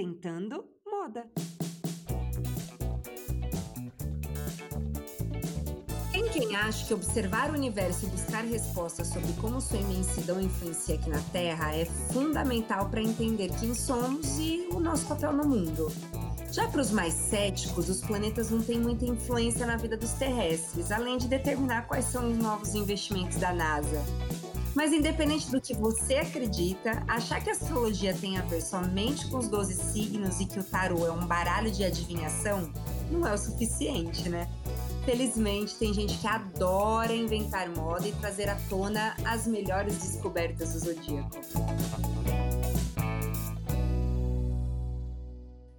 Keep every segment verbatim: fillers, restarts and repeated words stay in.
inventando moda. Tem quem acha que observar o universo e buscar respostas sobre como sua imensidão influencia aqui na Terra é fundamental para entender quem somos e o nosso papel no mundo. Já para os mais céticos, os planetas não têm muita influência na vida dos terrestres, além de determinar quais são os novos investimentos da NASA. Mas independente do que você acredita, achar que a astrologia tem a ver somente com os doze signos e que o tarô é um baralho de adivinhação não é o suficiente, né? Felizmente, tem gente que adora inventar moda e trazer à tona as melhores descobertas do zodíaco.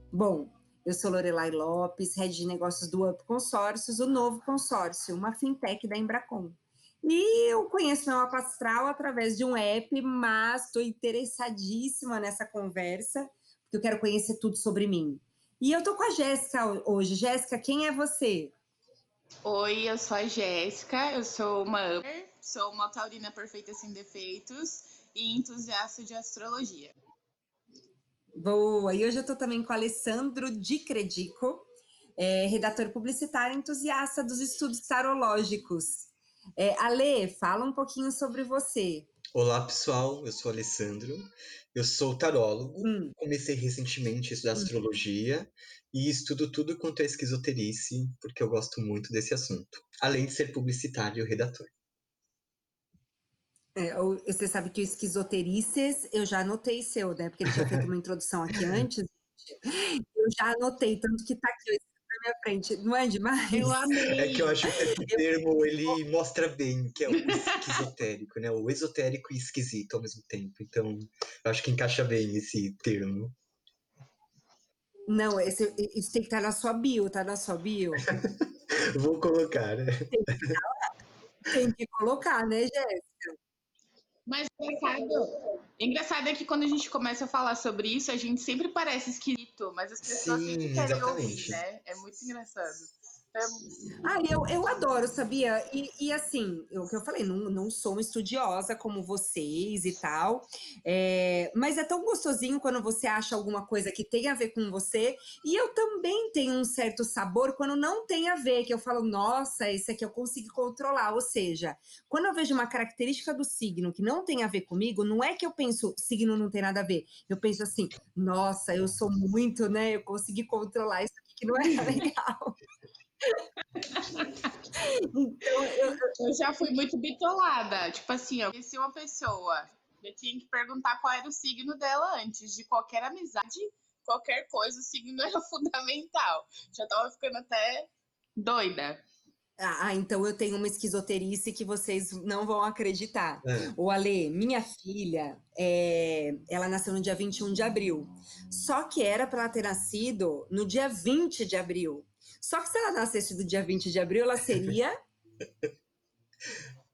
Bom, eu sou Lorelai Lopes, head de negócios do U P Consórcios, o novo consórcio, uma fintech da Embracon. E eu conheço a Nova Pastoral através de um app, mas estou interessadíssima nessa conversa, porque eu quero conhecer tudo sobre mim. E eu estou com a Jéssica hoje. Jéssica, quem é você? Oi, eu sou a Jéssica, eu sou uma upper, sou uma taurina perfeita sem defeitos e entusiasta de astrologia. Boa, e hoje eu estou também com o Alessandro Di Credico, é, redator publicitário e entusiasta dos estudos tarológicos. É, Ale, fala um pouquinho sobre você. Olá pessoal, eu sou o Alessandro, eu sou tarólogo, hum. comecei recentemente a estudar hum. astrologia e estudo tudo quanto é esquizoterice, porque eu gosto muito desse assunto, além de ser publicitário e redator. É, você sabe que o esquizoterices, eu já anotei seu, né, porque ele tinha feito uma introdução aqui antes, eu já anotei, tanto que tá aqui na minha frente, não é demais? Eu amei! É que eu acho que esse termo, eu... ele mostra bem que é o esquizotérico, né, o esotérico e esquisito ao mesmo tempo, então eu acho que encaixa bem esse termo. Não, esse, isso tem que estar na sua bio, tá na sua bio? Vou colocar, né? Tem que estar lá, tem que colocar, né, Jéssica? Mas o engraçado, engraçado é que quando a gente começa a falar sobre isso, a gente sempre parece esquisito, mas as pessoas Sim, sempre querem ouvir, né? É muito engraçado. É muito... Ah, eu, eu adoro, sabia? E, e assim, o que eu falei, não, não sou uma estudiosa como vocês e tal, é, mas é tão gostosinho quando você acha alguma coisa que tem a ver com você, e eu também tenho um certo sabor quando não tem a ver, que eu falo, nossa, isso aqui eu consegui controlar, ou seja, quando eu vejo uma característica do signo que não tem a ver comigo, não é que eu penso, signo não tem nada a ver, eu penso assim, nossa, eu sou muito, né, eu consegui controlar isso aqui que não é legal. Então, eu, eu já fui muito bitolada, tipo assim, eu conheci uma pessoa, eu tinha que perguntar qual era o signo dela antes de qualquer amizade, qualquer coisa, o signo era fundamental, já tava ficando até doida. Ah, então eu tenho uma esquizoterice que vocês não vão acreditar. É. O Ale, minha filha, é, ela nasceu no dia vinte e um de abril, só que era para ela ter nascido no dia vinte de abril. Só que se ela nascesse do dia vinte de abril, ela seria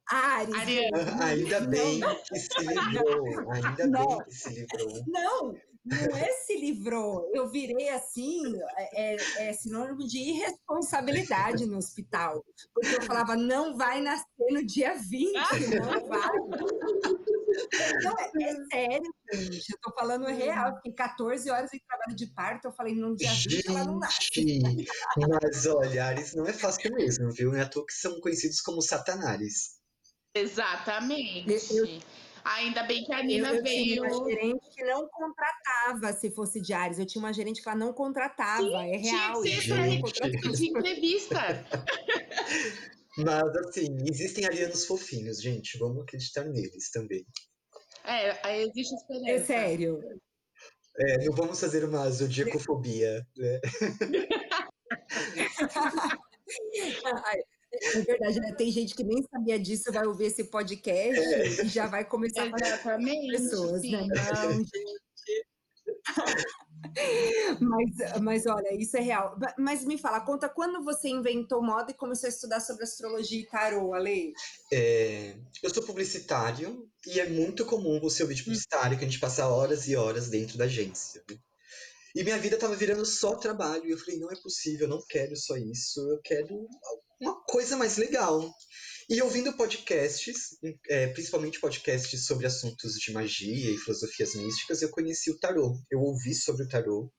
Ares. Ariana. Ainda bem não. que se livrou. Ainda não. bem que se livrou. Não, não é se livrou. Eu virei assim, é, é sinônimo de irresponsabilidade no hospital. Porque eu falava, não vai nascer no dia vinte, não vai. Não, é, é sério, gente, eu tô falando real, porque quatorze horas em trabalho de parto, eu falei, não dia vinte, ela não nasce. Mas olha, Ares não é fácil mesmo, viu? É à toa que são conhecidos como satanares. Exatamente. Eu, eu, Ainda bem que a Nina eu, eu veio... Eu tinha uma gerente que não contratava se fosse de Ares, eu tinha uma gerente que ela não contratava, Sim, é real. Tinha que ser de entrevista. Mas assim, existem arianos fofinhos, gente, vamos acreditar neles também. É, aí existe esperança. É sério. É, não vamos fazer uma zodiacofobia, né? É verdade, né? Tem gente que nem sabia disso, vai ouvir esse podcast é. e já vai começar a falar para pessoas, sim. né? Não, gente. mas, mas olha, isso é real. Mas me fala, conta quando você inventou moda e começou a estudar sobre astrologia e tarô, Ale? É, eu sou publicitário. E é muito comum você ouvir de publicitário que a gente passa horas e horas dentro da agência. E minha vida estava virando só trabalho. E eu falei, não é possível, eu não quero só isso. Eu quero uma coisa mais legal. E ouvindo podcasts, é, principalmente podcasts sobre assuntos de magia e filosofias místicas, eu conheci o tarô. Eu ouvi sobre o tarô.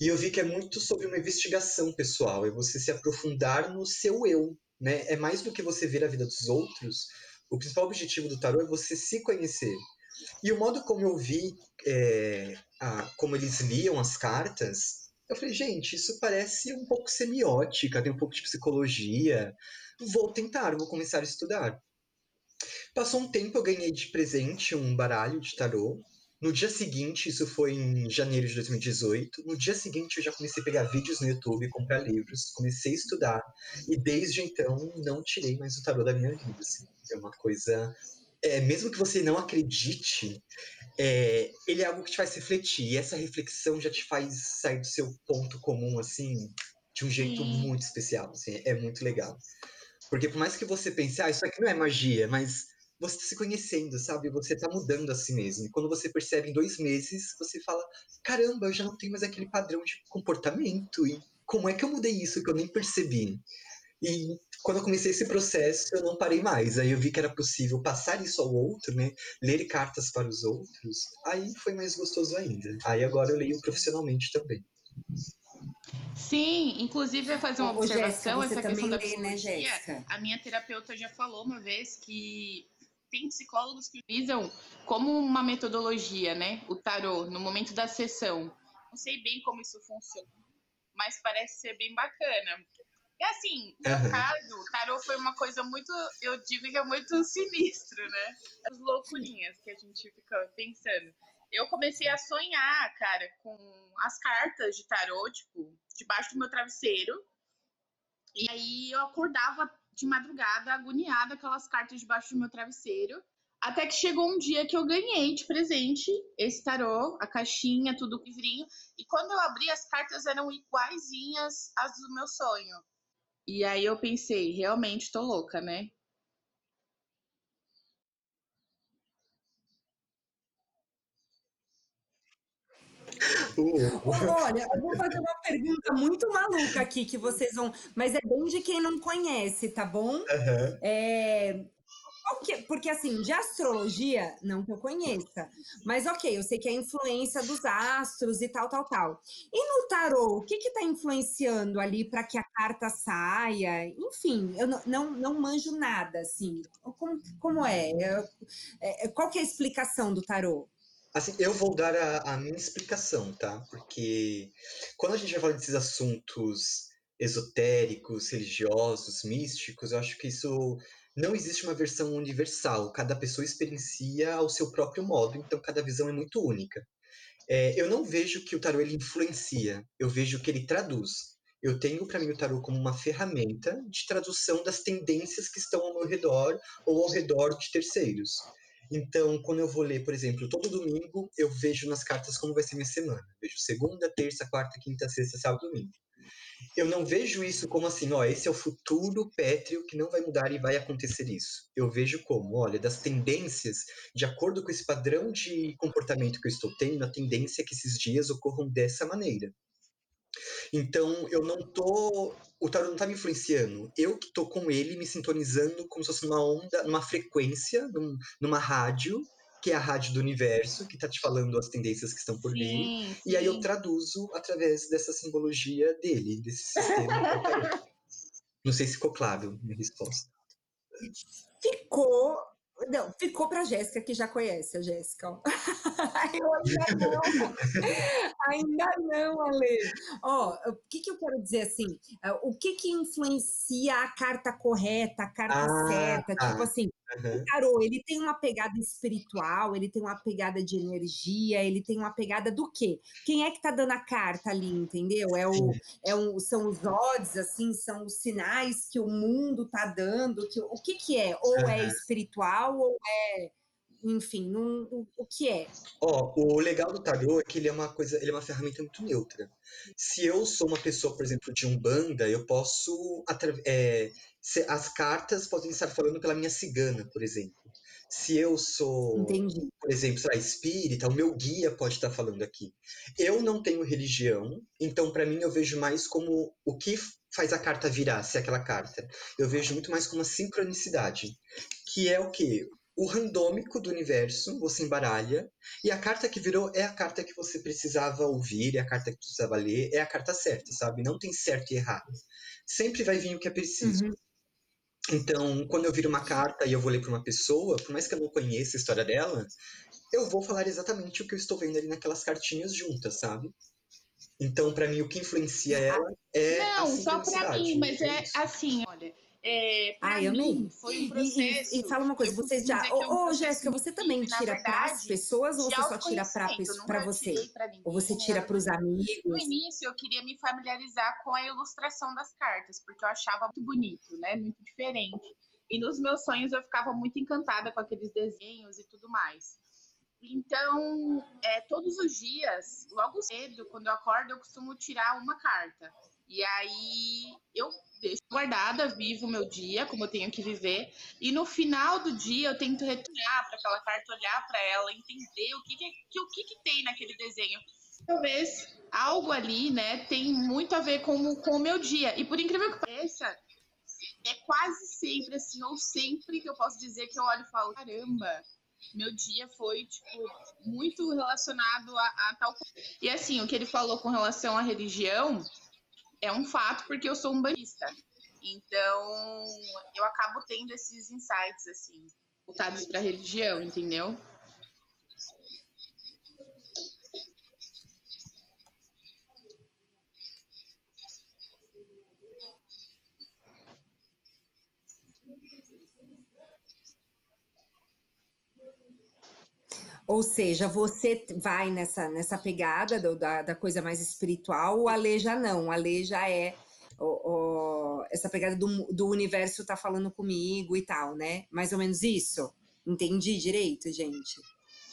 E eu vi que é muito sobre uma investigação pessoal, é você se aprofundar no seu eu, né? É mais do que você ver a vida dos outros. O principal objetivo do tarô é você se conhecer. E o modo como eu vi, é, a, como eles liam as cartas, eu falei, gente, isso parece um pouco semiótica, tem um pouco de psicologia. Vou tentar, vou começar a estudar. Passou um tempo, eu ganhei de presente um baralho de tarô. No dia seguinte, isso foi em janeiro de dois mil e dezoito, no dia seguinte eu já comecei a pegar vídeos no YouTube, comprar livros, comecei a estudar, e desde então não tirei mais o tarô da minha vida. Assim. É uma coisa... É, mesmo que você não acredite, é, ele é algo que te faz refletir, e essa reflexão já te faz sair do seu ponto comum, assim, de um jeito Sim. muito especial, assim, é muito legal. Porque por mais que você pense, ah, isso aqui não é magia, mas... Você está se conhecendo, sabe? Você está mudando a si mesmo. E quando você percebe em dois meses, você fala, caramba, eu já não tenho mais aquele padrão de comportamento. E como é que eu mudei isso que eu nem percebi? E quando eu comecei esse processo, eu não parei mais. Aí eu vi que era possível passar isso ao outro, né? Ler cartas para os outros. Aí foi mais gostoso ainda. Aí agora eu leio profissionalmente também. Sim, inclusive eu ia fazer uma Ô, observação. Jéssica, essa questão da lê, né, Jéssica? A minha terapeuta já falou uma vez que... Tem psicólogos que utilizam como uma metodologia, né? O tarô, no momento da sessão. Não sei bem como isso funciona, mas parece ser bem bacana. E assim, no uhum. caso, o tarô foi uma coisa muito, eu digo que é muito sinistro, né? As loucurinhas que a gente fica pensando. Eu comecei a sonhar, cara, com as cartas de tarô, tipo, debaixo do meu travesseiro. E aí eu acordava de madrugada, agoniada, aquelas cartas debaixo do meu travesseiro. Até que chegou um dia que eu ganhei de presente esse tarô, a caixinha, tudo o livrinho. E quando eu abri, as cartas eram iguaizinhas às do meu sonho. E aí eu pensei, realmente tô louca, né? Uh. Olha, eu vou fazer uma pergunta muito maluca aqui que vocês vão, mas é bem de quem não conhece, tá bom? Uhum. É, porque assim, de astrologia, não que eu conheça, mas ok, eu sei que é a influência dos astros e tal, tal, tal. E no tarô, o que que tá influenciando ali para que a carta saia? Enfim, eu não, não, não manjo nada, assim. Como, como é? Qual que é a explicação do tarô? Assim, eu vou dar a, a minha explicação, tá? Porque quando a gente vai falar desses assuntos esotéricos, religiosos, místicos, eu acho que isso não existe uma versão universal. Cada pessoa experiencia ao seu próprio modo, então cada visão é muito única. É, eu não vejo que o tarô ele influencia, eu vejo que ele traduz. Eu tenho para mim o tarô como uma ferramenta de tradução das tendências que estão ao meu redor ou ao redor de terceiros. Então, quando eu vou ler, por exemplo, todo domingo, eu vejo nas cartas como vai ser minha semana. Eu vejo segunda, terça, quarta, quinta, sexta, sábado, domingo. Eu não vejo isso como assim, ó, esse é o futuro pétreo que não vai mudar e vai acontecer isso. Eu vejo como, olha, das tendências, de acordo com esse padrão de comportamento que eu estou tendo, a tendência é que esses dias ocorram dessa maneira. Então, eu não tô... O tarô não tá me influenciando. Eu que tô com ele, me sintonizando como se fosse uma onda, numa frequência, num, numa rádio, que é a rádio do universo, que tá te falando as tendências que estão por vir. Sim, sim. E aí eu traduzo através dessa simbologia dele, desse sistema. Não sei se ficou claro a minha resposta. Ficou... Não, ficou para a Jéssica, que já conhece a Jéssica. Eu ainda não, ainda não, Ale. Ó, o que que eu quero dizer assim? O que que influencia a carta correta, a carta ah, certa? Tá. Tipo assim, uhum. o tarô, ele tem uma pegada espiritual, ele tem uma pegada de energia, ele tem uma pegada do quê? Quem é que tá dando a carta ali, entendeu? É o, é um, são os odds, assim, são os sinais que o mundo tá dando. Que, o que que é? Ou uhum. é espiritual, ou é... Enfim, num, o, o que é? Ó, oh, o legal do tarô é que ele é uma coisa, ele é uma ferramenta muito neutra. Se eu sou uma pessoa, por exemplo, de Umbanda, eu posso... É, se, as cartas podem estar falando pela minha cigana, por exemplo. Se eu sou, Entendi. por exemplo, sei lá, espírita, o meu guia pode estar falando aqui. Eu não tenho religião, então para mim eu vejo mais como o que faz a carta virar, se é aquela carta. Eu vejo muito mais como uma sincronicidade, que é o quê? O randômico do universo, você embaralha, e a carta que virou é a carta que você precisava ouvir, é a carta que precisava ler, é a carta certa, sabe? Não tem certo e errado. Sempre vai vir o que é preciso. Uhum. Então, quando eu viro uma carta e eu vou ler para uma pessoa, por mais que eu não conheça a história dela, eu vou falar exatamente o que eu estou vendo ali naquelas cartinhas juntas, sabe? Então, para mim, o que influencia ela é não, a sincronicidade. Não, só para mim, mas é assim, olha... É, ah, eu mim, nem. Foi um processo. E, e, e fala uma coisa, vocês já. Ô, é um oh, Jéssica, você também tira para as pessoas ou você só tira para você? Mim, ou você tira para os amigos? No início, eu queria me familiarizar com a ilustração das cartas, porque eu achava muito bonito, né? Muito diferente. E nos meus sonhos, eu ficava muito encantada com aqueles desenhos e tudo mais. Então, é, todos os dias, logo cedo, quando eu acordo, eu costumo tirar uma carta. E aí, eu deixo guardada, vivo o meu dia, como eu tenho que viver. E no final do dia, eu tento retornar para aquela carta, olhar para ela, entender o que que, o que que tem naquele desenho. Talvez algo ali, né, tem muito a ver com, com o meu dia. E por incrível que pareça, é quase sempre assim, ou sempre que eu posso dizer que eu olho e falo, caramba... Meu dia foi, tipo, muito relacionado a, a tal coisa. E, assim, o que ele falou com relação à religião é um fato, porque eu sou umbanista. Então, eu acabo tendo esses insights, assim, voltados para a religião, entendeu? Ou seja, você vai nessa, nessa pegada do, da, da coisa mais espiritual, o Ale já não, o Ale já é o, o, essa pegada do, do universo tá falando comigo e tal, né? Mais ou menos isso? Entendi direito, gente?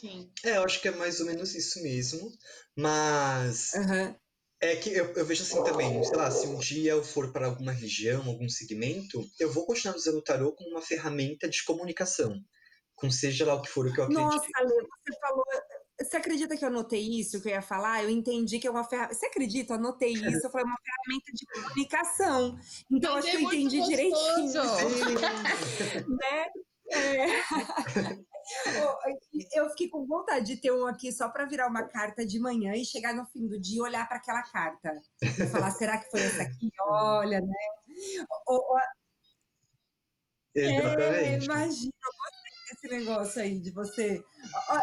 Sim. É, eu acho que é mais ou menos isso mesmo, mas... Uhum. É que eu, eu vejo assim também, sei lá, se um dia eu for para alguma região, algum segmento, eu vou continuar usando o tarô como uma ferramenta de comunicação. Com seja lá o que for o que eu acredito. Nossa, Ale, você falou... Você acredita que eu anotei isso que eu ia falar? Eu entendi que é uma ferramenta... Você acredita? Eu anotei isso, eu falei uma ferramenta de comunicação. Então, mas acho é que eu entendi gostoso. Direitinho. Né? É. Eu fiquei com vontade de ter um aqui só para virar uma carta de manhã e chegar no fim do dia e olhar para aquela carta. E falar, será que foi essa aqui? Olha, né? Ou, ou... Exatamente. É, imagina, esse negócio aí de você...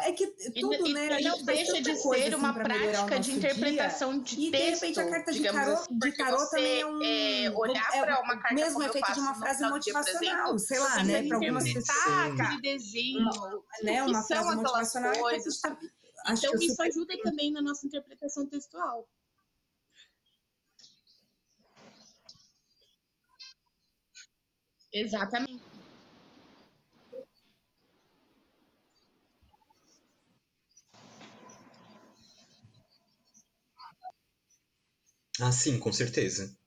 É que tudo, e, né? E a gente não deixa de ser uma assim, prática de interpretação dia, de texto. E de repente a carta de tarô, assim, de tarô também é um... É, olhar é, para uma carta mesmo efeito de uma frase motivacional, sei lá, né? Para algumas pessoas. Aquele desenho, né? Uma frase motivacional. Coisas, é que acho então que isso ajuda bem. Também na nossa interpretação textual. Exatamente. Ah, sim, com certeza.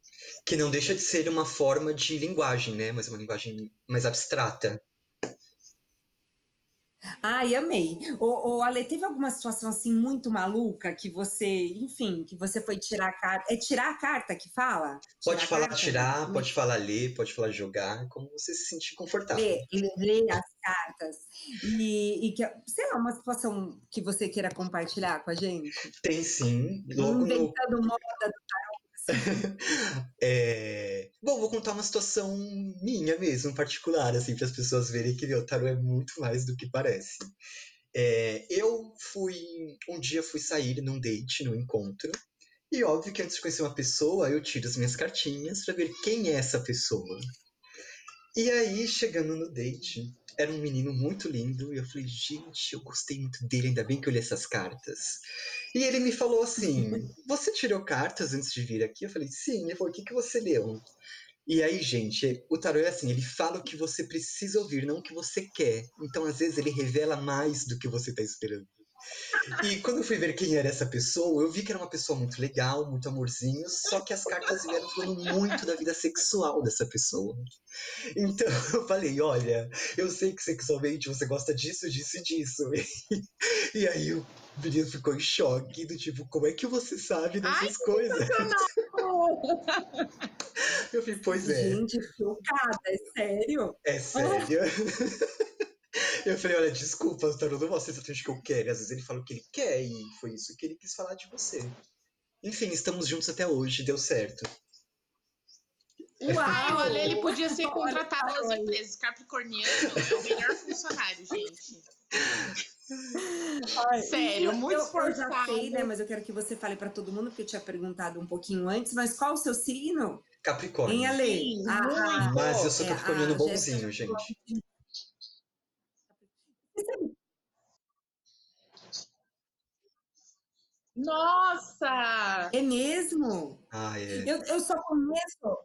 Que não deixa de ser uma forma de linguagem, né? Mas uma linguagem mais abstrata. Ai, amei. Ô, ô, Ale, teve alguma situação assim muito maluca que você, enfim, que você foi tirar a carta? É tirar a carta que fala? Pode tirar falar carta, tirar, né? Pode falar ler, pode falar jogar, como você se sentir confortável. Ler, ler as cartas. E, e que, sei lá, uma situação que você queira compartilhar com a gente? Tem sim. Logo inventando no... moda do tarô. É... Bom, vou contar uma situação minha mesmo, particular, assim, para as pessoas verem que meu, o tarô é muito mais do que parece. É... Eu fui, um dia fui sair num date, num encontro, e óbvio que antes de conhecer uma pessoa, eu tiro as minhas cartinhas para ver quem é essa pessoa. E aí, chegando no date, era um menino muito lindo, e eu falei, gente, eu gostei muito dele, ainda bem que eu li essas cartas. E ele me falou assim, você tirou cartas antes de vir aqui? Eu falei, sim. Ele falou, o que, que você leu? E aí, gente, o tarô é assim, ele fala o que você precisa ouvir, não o que você quer. Então, às vezes, ele revela mais do que você está esperando. E quando eu fui ver quem era essa pessoa, eu vi que era uma pessoa muito legal, muito amorzinho, só que as cartas vieram falando muito da vida sexual dessa pessoa. Então eu falei, olha, eu sei que sexualmente você gosta disso, disso e disso. E, e aí o menino ficou em choque, do tipo, como é que você sabe dessas Ai, coisas? Eu falei, pois é. Gente, chocada, é sério? É sério? Ah. Eu falei, olha, desculpa, eu não mostro exatamente o que eu quero. Às vezes ele fala o que ele quer e foi isso que ele quis falar de você. Enfim, estamos juntos até hoje, deu certo. Uau, o Ale, ele podia ser contratado nas empresas. Capricorniano é o melhor funcionário, gente. Ai, sério, muito esforçado. Eu já sei, né, mas eu quero que você fale para todo mundo, porque eu tinha perguntado um pouquinho antes, mas qual o seu signo? Capricórnio. Em Ale. Ah, mas eu sou é, capricorniano bonzinho, Jéssica, gente. Nossa! É mesmo? Ah, é. Eu, eu só conheço...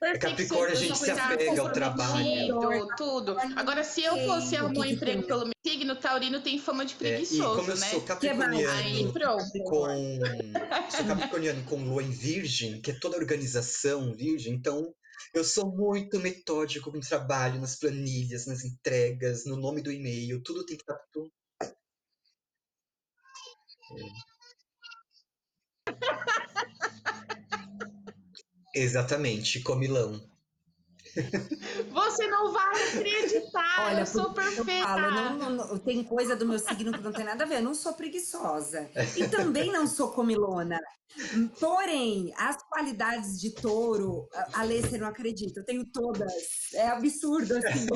É Capricórnio, a gente se apega ao trabalho. Tudo. Agora, se eu fosse arrumar um emprego pelo meu signo, taurino tem fama de preguiçoso, né? E como eu sou capricorniano, aí, com, sou capricorniano com lua em virgem, que é toda organização virgem, então eu sou muito metódico no trabalho, nas planilhas, nas entregas, no nome do e-mail, tudo tem que estar... Tudo... Exatamente, comilão. Você não vai acreditar. Olha, eu sou perfeita. Eu falo, não, não, tem coisa do meu signo que não tem nada a ver. Eu não sou preguiçosa e também não sou comilona. Porém, as qualidades de touro, Alê, você não acredita, eu tenho todas. É absurdo, assim.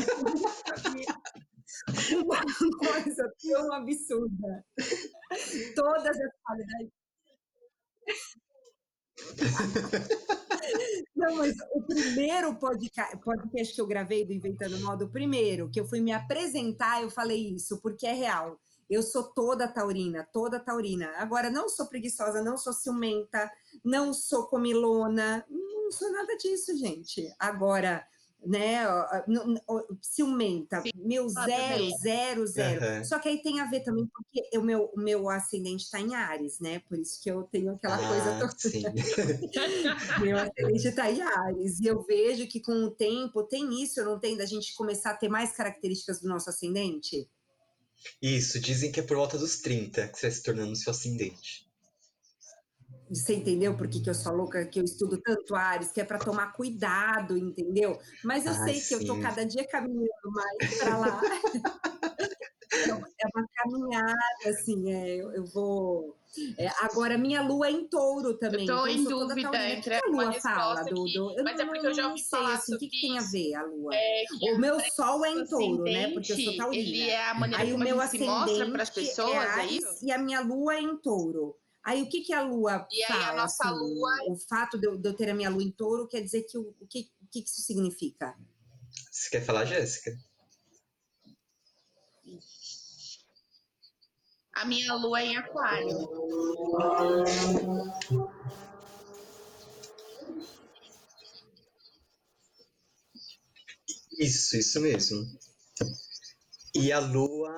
Uma coisa tão absurda. Todas as qualidades. Não, mas o primeiro podcast, podcast que eu gravei do Inventando Moda, o primeiro, que eu fui me apresentar, eu falei isso, porque é real. Eu sou toda taurina, toda taurina. Agora, não sou preguiçosa, não sou ciumenta, não sou comilona, não sou nada disso, gente. Agora, né, ciumenta, meu zero, zero, zero. Uhum. Só que aí tem a ver também, porque o meu, meu ascendente está em Áries, né, por isso que eu tenho aquela ah, coisa toda. Meu ascendente está em Áries, e eu vejo que com o tempo, tem isso, não tem, da gente começar a ter mais características do nosso ascendente? Isso, dizem que é por volta dos trinta que você está se tornando seu ascendente. Você entendeu por que, que eu sou louca, que eu estudo tanto Áries, que é para tomar cuidado, entendeu? Mas eu ah, sei sim. que eu tô cada dia caminhando mais para lá. Então, é uma caminhada, assim, é, eu, eu vou... É, agora, minha lua é em touro também. Eu tô então, em dúvida toda entre a lua fala, do, do, eu Mas não, é porque eu já ouvi sei, falar assim, o que, que tem a ver a lua? É o meu sol é em touro, né? Porque eu sou taurina. Ele é a maneira Aí, como ele se mostra para as pessoas, é Áries, é isso? E a minha lua é em touro. Aí o que, que a lua e fala? Aí a nossa assim, lua... O fato de eu, de eu ter a minha lua em touro quer dizer que o, o que, que isso significa? Você quer falar, Jéssica? A minha lua é em aquário. Isso, isso mesmo. E a lua...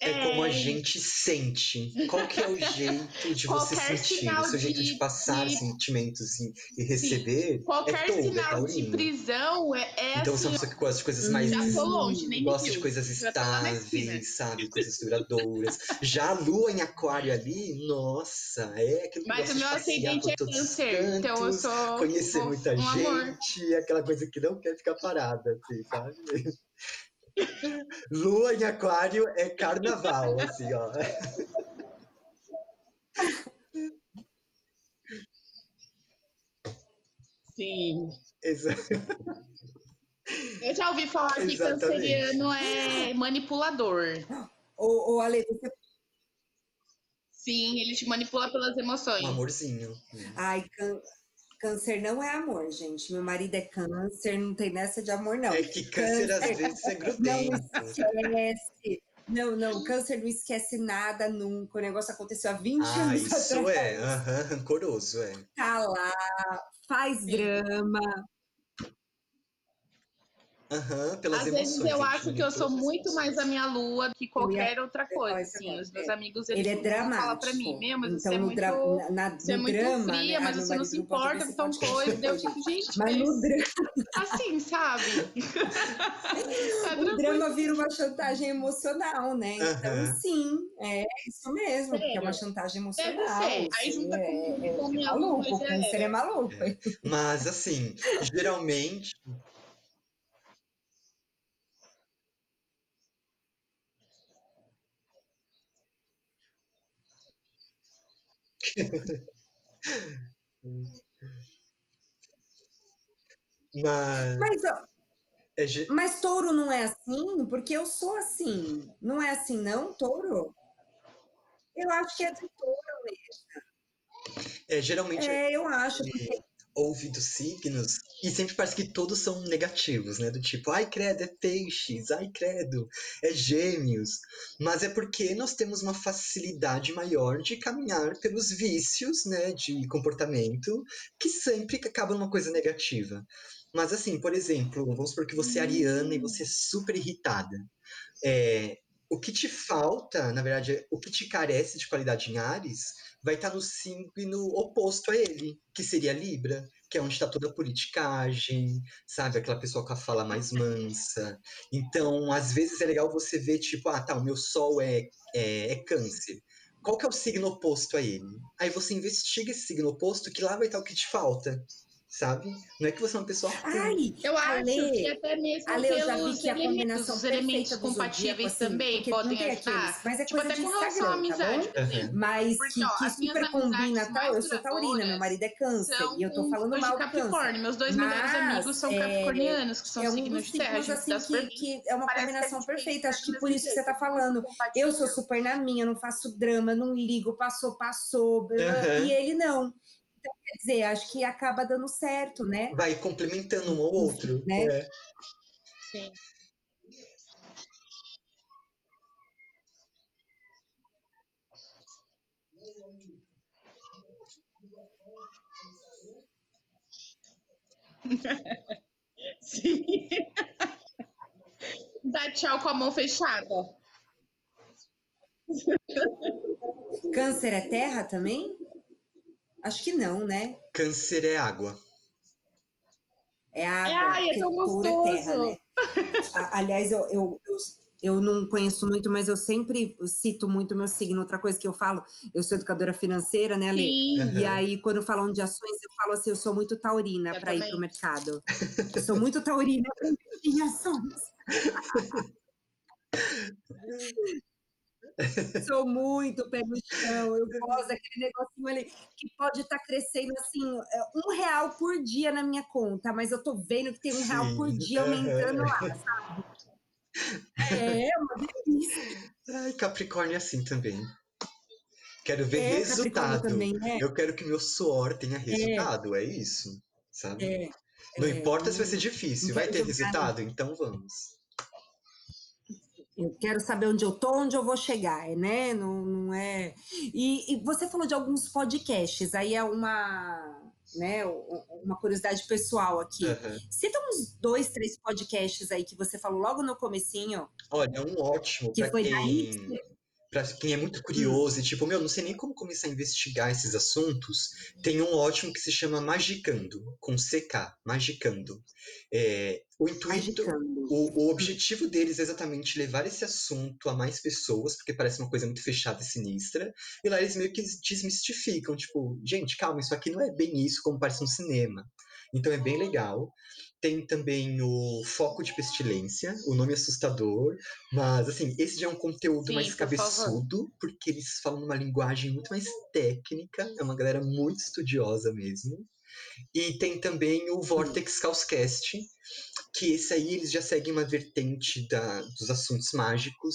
É como a gente sente. Qual que é o jeito de você sentir? O seu jeito de, de passar de... sentimentos e, e receber. Qualquer é todo, sinal é de prisão é, é Então você é uma pessoa que gosta de coisas mais... Já tô longe, nem Gosta de coisas estáveis, sabe? Coisas duradouras. Já a lua em aquário ali, nossa, é aquilo que Mas o meu ascendente é câncer, cantos, então eu sou... Conhecer um, muita um gente, amor. Aquela coisa que não quer ficar parada, assim, sabe? Lua em aquário é carnaval, assim, ó. Sim. Exato. Eu já ouvi falar que Exatamente. Canceriano é manipulador. Ou, ou Ale, você... Sim, ele te manipula pelas emoções. Um amorzinho. Ai, can... Câncer não é amor, gente. Meu marido é câncer, não tem nessa de amor, não. É que câncer, câncer às vezes é grudento. Não esquece. Não, não, câncer não esquece nada nunca. O negócio aconteceu há vinte ah, anos atrás. Ah, isso é. Aham, rancoroso, é. Tá lá, faz Sim. drama. Uhum, pelas Às emoções, vezes eu acho que eu sou muito mais a minha lua que qualquer outra coisa, assim, os meus amigos, eles ele é falam pra mim, meu, mas então, você é muito, na, na, você é muito drama, fria, né? Mas você não se importa com tal coisa, deu tipo, gente, mas no drama... assim, sabe? É, o drama vira uma chantagem emocional, né? Então, uhum. sim, é isso mesmo, sério? Porque é uma chantagem emocional. Assim, aí junta é, com, é, com a minha lua, já é. Você é maluco. Mas, assim, geralmente... mas mas, ó, é ge... mas touro não é assim? Porque eu sou assim. Não é assim não, touro? Eu acho que é de touro mesmo. É, geralmente é, eu acho porque... ouve dos signos e sempre parece que todos são negativos, né? Do tipo, ai credo, é peixes, ai credo, é gêmeos. Mas é porque nós temos uma facilidade maior de caminhar pelos vícios, né, de comportamento, que sempre acaba numa coisa negativa. Mas assim, por exemplo, vamos supor que você é ariana e você é super irritada. É... O que te falta, na verdade, o que te carece de qualidade em Ares, vai estar no signo oposto a ele, que seria Libra, que é onde está toda a politicagem, sabe? Aquela pessoa com a fala mais mansa. Então, às vezes é legal você ver, tipo, ah, tá, o meu sol é, é, é câncer. Qual que é o signo oposto a ele? Aí você investiga esse signo oposto, que lá vai estar o que te falta. Sabe? Não é que você é uma pessoa... Ai, eu acho que até mesmo Ale, pelos elementos, os elementos compatíveis assim, também podem ajudar. Aqueles, mas é tipo, até com relação à amizade. Tá uhum. Mas porque, que, ó, que super combina, tal. Eu sou taurina, meu marido é câncer. E eu tô falando mal do Capricórnio. Meus dois mas, melhores amigos são é, capricornianos, que são é um signos de terra. Assim, que, que é uma Parece combinação perfeita. Acho que por isso que você tá falando. Eu sou super na minha, não faço drama, não ligo, passou, passou. E ele não. Então, quer dizer, acho que acaba dando certo, né? Vai complementando um ao outro, sim, né? É. Sim. Sim. Dá tchau com a mão fechada. Câncer é terra também? Acho que não, né? Câncer é água. É água. Ai, é tão gostoso. É terra, né? A, aliás, eu, eu, eu, eu não conheço muito, mas eu sempre cito muito meu signo. Outra coisa que eu falo, eu sou educadora financeira, né, Ale? Sim. Uhum. E aí, quando falam de ações, eu falo assim, eu sou muito taurina para ir pro mercado. Eu sou muito taurina para investir em ações. Sou muito pé no chão, eu gosto daquele negocinho ali que pode estar tá crescendo assim, um real por dia na minha conta, mas eu tô vendo que tem um real Sim. por dia aumentando lá, sabe? É, uma delícia. Ai, Capricórnio é assim também. Quero ver é, resultado. Também, é. Eu quero que meu suor tenha resultado, é, é isso, sabe? É. Não é. Importa se vai ser difícil, vai ter resultado, não. Então vamos. Eu quero saber onde eu tô, onde eu vou chegar, né? Não, não é... E, e você falou de alguns podcasts, aí é uma, né, uma curiosidade pessoal aqui. Uhum. Cita uns dois, três podcasts aí que você falou logo no comecinho. Olha, um ótimo que pra foi quem... daí... Pra quem é muito curioso e tipo, meu, não sei nem como começar a investigar esses assuntos, tem um ótimo que se chama Magicando, com C K, Magicando. É, o intuito, Magicando. O, o objetivo deles é exatamente levar esse assunto a mais pessoas, porque parece uma coisa muito fechada e sinistra, e lá eles meio que desmistificam, tipo, gente, calma, isso aqui não é bem isso como parece um cinema. Então é bem legal. Tem também o Foco de Pestilência, o nome é assustador, mas assim, esse já é um conteúdo Sim, mais cabeçudo, por porque eles falam uma linguagem muito mais técnica, é uma galera muito estudiosa mesmo. E tem também o Vortex Chaos Cast, que esse aí eles já seguem uma vertente da, dos assuntos mágicos,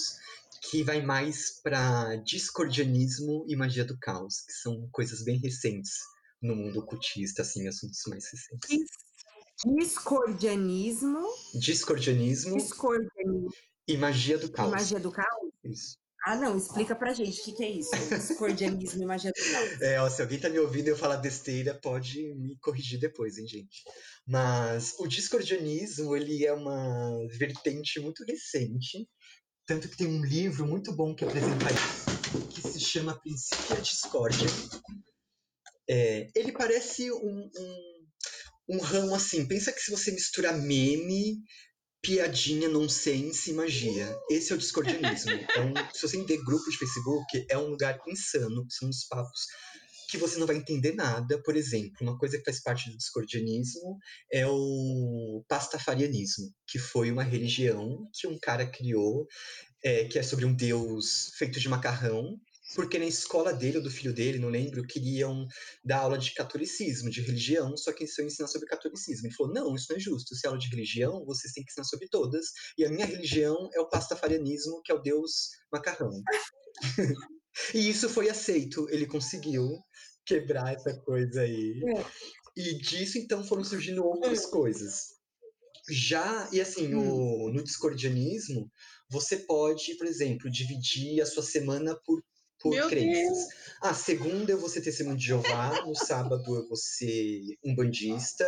que vai mais para discordianismo e magia do caos, que são coisas bem recentes. No mundo ocultista, assim, assuntos mais recentes. Discordianismo. Discordianismo. Discordianismo. E magia do caos. E magia do caos? Isso. Ah, não, explica pra gente o que, que é isso, discordianismo imaginacional. É, ó, se alguém tá me ouvindo e eu falar besteira, pode me corrigir depois, hein, gente. Mas o discordianismo, ele é uma vertente muito recente, tanto que tem um livro muito bom que apresenta isso, que se chama Principia Discórdia. É, ele parece um, um, um ramo assim, pensa que se você misturar meme, piadinha, nonsense e magia. Esse é o discordianismo. É um, se você entender grupo de Facebook, é um lugar insano. São uns papos que você não vai entender nada. Por exemplo, uma coisa que faz parte do discordianismo é o pastafarianismo, que foi uma religião que um cara criou, é, que é sobre um deus feito de macarrão, porque na escola dele ou do filho dele, não lembro, queriam dar aula de catolicismo, de religião, só que eles iam ensinar sobre catolicismo. Ele falou, não, isso não é justo, se é aula de religião, vocês têm que ensinar sobre todas, e a minha religião é o pastafarianismo, que é o deus macarrão. E isso foi aceito, ele conseguiu quebrar essa coisa aí. E disso, então, foram surgindo outras coisas. Já, e assim, hum. o, no discordianismo, você pode, por exemplo, dividir a sua semana por Por Meu crenças. Deus. Ah, segunda eu vou ser testemunha de Jeová, no sábado eu vou ser umbandista,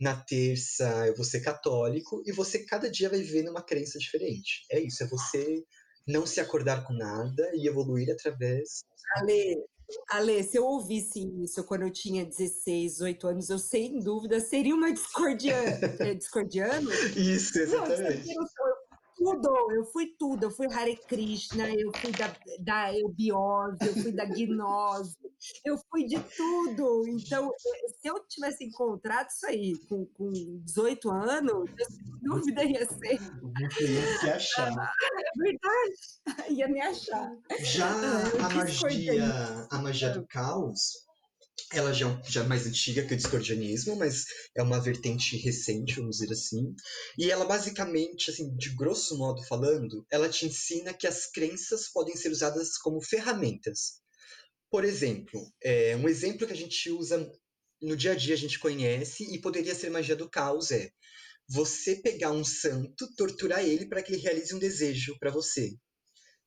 na terça eu vou ser católico, e você cada dia vai viver numa crença diferente. É isso, é você não se acordar com nada e evoluir através... Ale, Ale, se eu ouvisse isso quando eu tinha dezesseis, dezoito anos, eu sem dúvida seria uma discordiana. Discordiana? Isso, exatamente. Não, Tudo, eu fui tudo, eu fui Hare Krishna, eu fui da, da eubiose, eu fui da gnose, eu fui de tudo. Então, se eu tivesse encontrado isso aí com, com dezoito anos, eu sem dúvida ia ser. Eu ia se achar. É verdade, ia me achar. Já a magia, a magia do caos... Ela já, já é mais antiga que o discordianismo, mas é uma vertente recente, vamos dizer assim. E ela basicamente, assim, de grosso modo falando, ela te ensina que as crenças podem ser usadas como ferramentas. Por exemplo, é, um exemplo que a gente usa no dia a dia, a gente conhece, e poderia ser magia do caos, é você pegar um santo, torturar ele para que ele realize um desejo para você.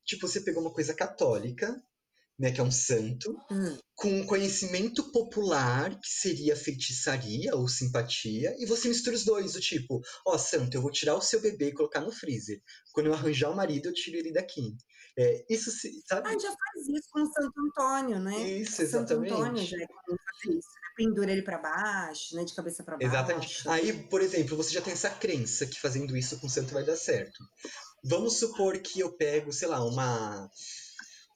Tipo, você pegou uma coisa católica, né, que é um santo, hum. com conhecimento popular, que seria feitiçaria ou simpatia, e você mistura os dois, do tipo, ó, oh, santo, eu vou tirar o seu bebê e colocar no freezer. Quando eu arranjar o marido, eu tiro ele daqui. É, isso, sabe? Ah, já faz isso com o Santo Antônio, né? Isso, exatamente. Santo Antônio já faz isso, pendura ele para baixo, né, de cabeça para baixo. Exatamente. Aí, por exemplo, você já tem essa crença que fazendo isso com o santo vai dar certo. Vamos supor que eu pego, sei lá, uma...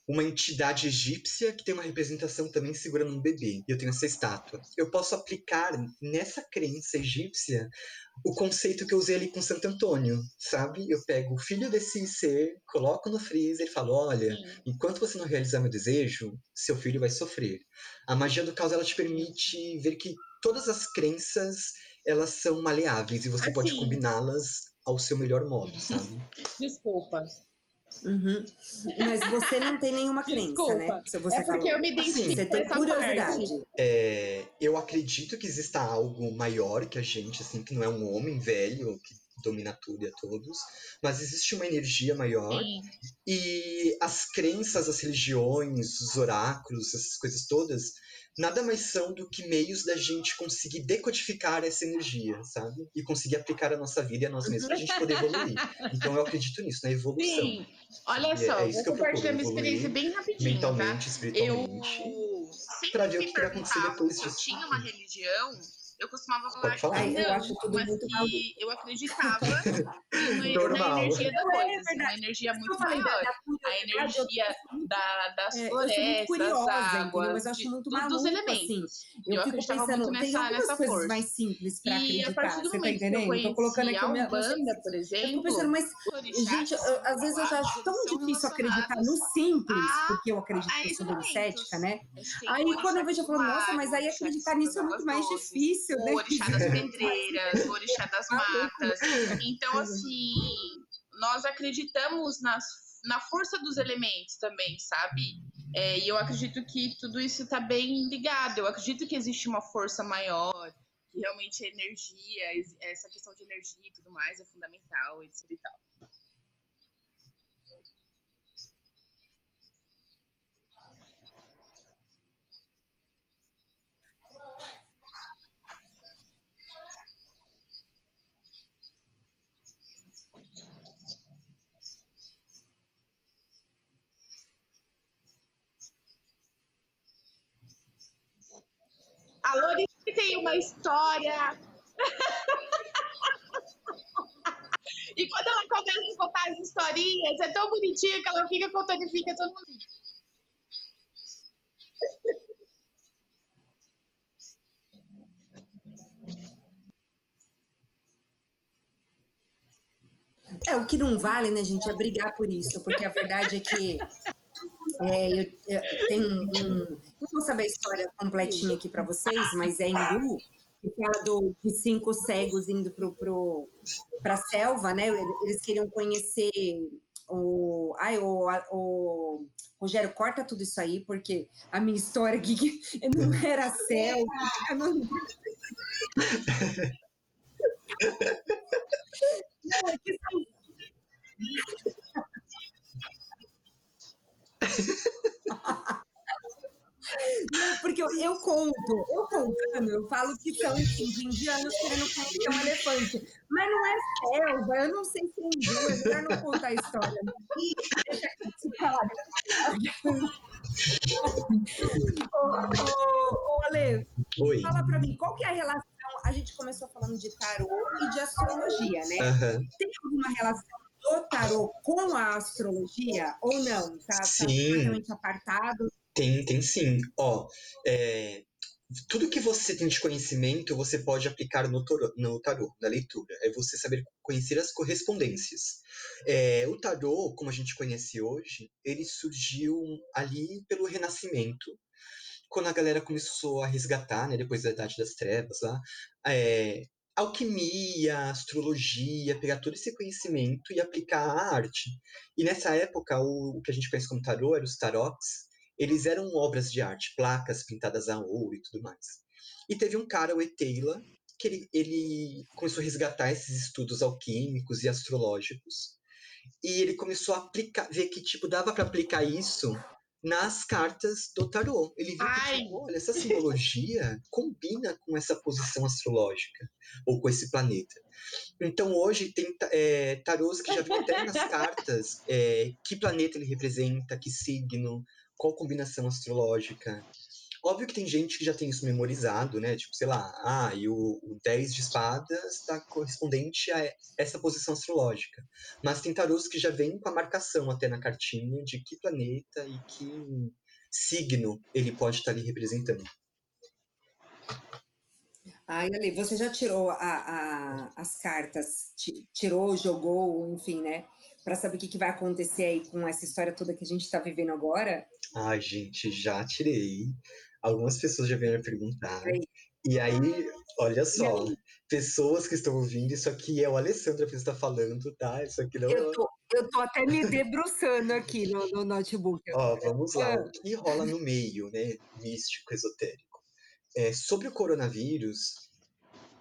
uma entidade egípcia que tem uma representação também segurando um bebê, e eu tenho essa estátua. Eu posso aplicar nessa crença egípcia o conceito que eu usei ali com Santo Antônio, sabe? Eu pego o filho desse ser, coloco no freezer e falo, olha, Sim. enquanto você não realizar meu desejo, seu filho vai sofrer. A magia do caos, ela te permite ver que todas as crenças, elas são maleáveis, e você assim. Pode combiná-las ao seu melhor modo, sabe? Desculpa. Uhum. Mas você não tem nenhuma crença, Desculpa. né? Se você é porque falou. eu me identifico assim, você tem curiosidade. É, eu acredito que exista algo maior que a gente, assim, que não é um homem velho que domina tudo e a todos, mas existe uma energia maior. Sim. E as crenças, as religiões, os oráculos, essas coisas todas, nada mais são do que meios da gente conseguir decodificar essa energia, sabe? E conseguir aplicar a nossa vida e a nós mesmos pra gente poder evoluir. Então eu acredito nisso, na evolução. Sim, olha só, é, é vou compartilhar minha experiência bem rapidinho, mentalmente, tá? Espiritualmente. Eu sempre ver me perguntava se eu tinha uma religião... Eu costumava falar, falar. Ah, não, eu acho tudo mas muito que maluco. Eu acreditava no, na energia da coisa, é uma energia muito maior, da, da a energia da, das é, florestas, curiosa, das águas, mas eu acho muito de, maluco, dos elementos. Assim. Eu, eu fico acreditava pensando, muito nessa, nessa força. Mais simples pra e a partir do momento tá que eu conheci a Umbanda, por exemplo, eu fico pensando, mas, gente, eu, às vezes eu já acho tão difícil acreditar no simples, porque eu acredito que eu sou muito cética, né? Aí quando eu vejo, eu falo, nossa, mas aí acreditar nisso é muito mais difícil. O orixá das pedreiras, o orixá das matas. Então, assim, nós acreditamos nas, na força dos elementos também, sabe? É, e eu acredito que tudo isso está bem ligado. Eu acredito que existe uma força maior, que realmente é energia, essa questão de energia e tudo mais é fundamental, etcétera. A Lori tem uma história. E quando ela começa a contar as historinhas, é tão bonitinho que ela fica contando e fica todo mundo. É, o que não vale, né, gente, é brigar por isso, porque a verdade é que é, eu, eu tenho um... Não vou saber a história completinha aqui para vocês, mas é hindu, que fala do, de cinco cegos indo para pro, a selva, né, eles queriam conhecer o... Ai, o, o Rogério, corta tudo isso aí, porque a minha história aqui não era selva, eu não... Não, é que são... Não, porque eu, eu conto, eu contando, eu falo que são de indianos querendo conhecer um elefante, mas não é selva, eu não sei se é hindu, é melhor não contar a história. Deixa eu te falar. Ô, ô, ô, Ale, Oi. Fala pra mim, qual que é a relação? A gente começou falando de tarô e de astrologia, né? Uhum. Tem alguma relação do tarô com a astrologia ou não? Tá, tá completamente apartado? Tem, tem sim. Ó, é, tudo que você tem de conhecimento, você pode aplicar no, toro, no tarô, na leitura. É você saber conhecer as correspondências. É, o tarô, como a gente conhece hoje, ele surgiu ali pelo Renascimento, quando a galera começou a resgatar, né, depois da Idade das Trevas, lá, é, alquimia, astrologia, pegar todo esse conhecimento e aplicar à arte. E nessa época, o, o que a gente conhece como tarô, eram os tarotes, eles eram obras de arte, placas pintadas a ouro e tudo mais. E teve um cara, o Eteila, que ele, ele começou a resgatar esses estudos alquímicos e astrológicos, e ele começou a aplicar, ver que tipo dava para aplicar isso nas cartas do tarô. Ele viu Ai. que, tipo, olha, essa simbologia combina com essa posição astrológica, ou com esse planeta. Então, hoje, tem é, tarôs que já vem até nas cartas é, que planeta ele representa, que signo, qual combinação astrológica. Óbvio que tem gente que já tem isso memorizado, né? Tipo, sei lá, ah, e o, o dez de espadas está correspondente a essa posição astrológica. Mas tem tarôs que já vem com a marcação até na cartinha de que planeta e que signo ele pode estar ali representando. Ai, Ale, você já tirou a, a, as cartas, tirou, jogou, enfim, né? Pra saber o que, que vai acontecer aí com essa história toda que a gente tá vivendo agora? Ai, gente, já tirei. Algumas pessoas já vieram perguntar. Aí. E aí, olha só, aí? Pessoas que estão ouvindo, isso aqui é o Alessandro que está falando, tá? Isso aqui não eu tô, eu tô até me debruçando aqui no, no notebook. Ó, vamos lá, o que rola no meio, né? Místico, esotérico. É, sobre o coronavírus,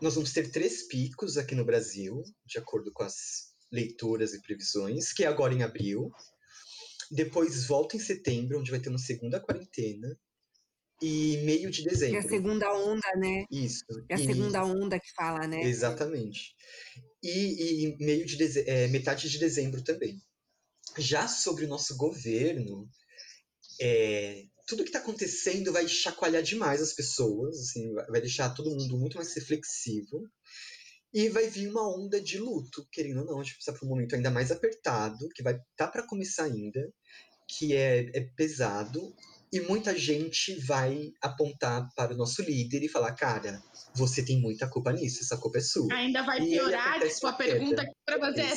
nós vamos ter três picos aqui no Brasil, de acordo com as leituras e previsões, que é agora em abril, depois volta em setembro, onde vai ter uma segunda quarentena, e meio de dezembro. É a segunda onda, né? Isso. É a e, segunda onda que fala, né? Exatamente. E, e meio de deze- é, metade de dezembro também. Já sobre o nosso governo, é, tudo que está acontecendo vai chacoalhar demais as pessoas, assim, vai deixar todo mundo muito mais reflexivo. E vai vir uma onda de luto, querendo ou não, a gente precisa para um momento ainda mais apertado, que vai tá para começar ainda, que é, é pesado, e muita gente vai apontar para o nosso líder e falar, cara, você tem muita culpa nisso, essa culpa é sua. Ainda vai e piorar, tipo, a pergunta aqui para você é,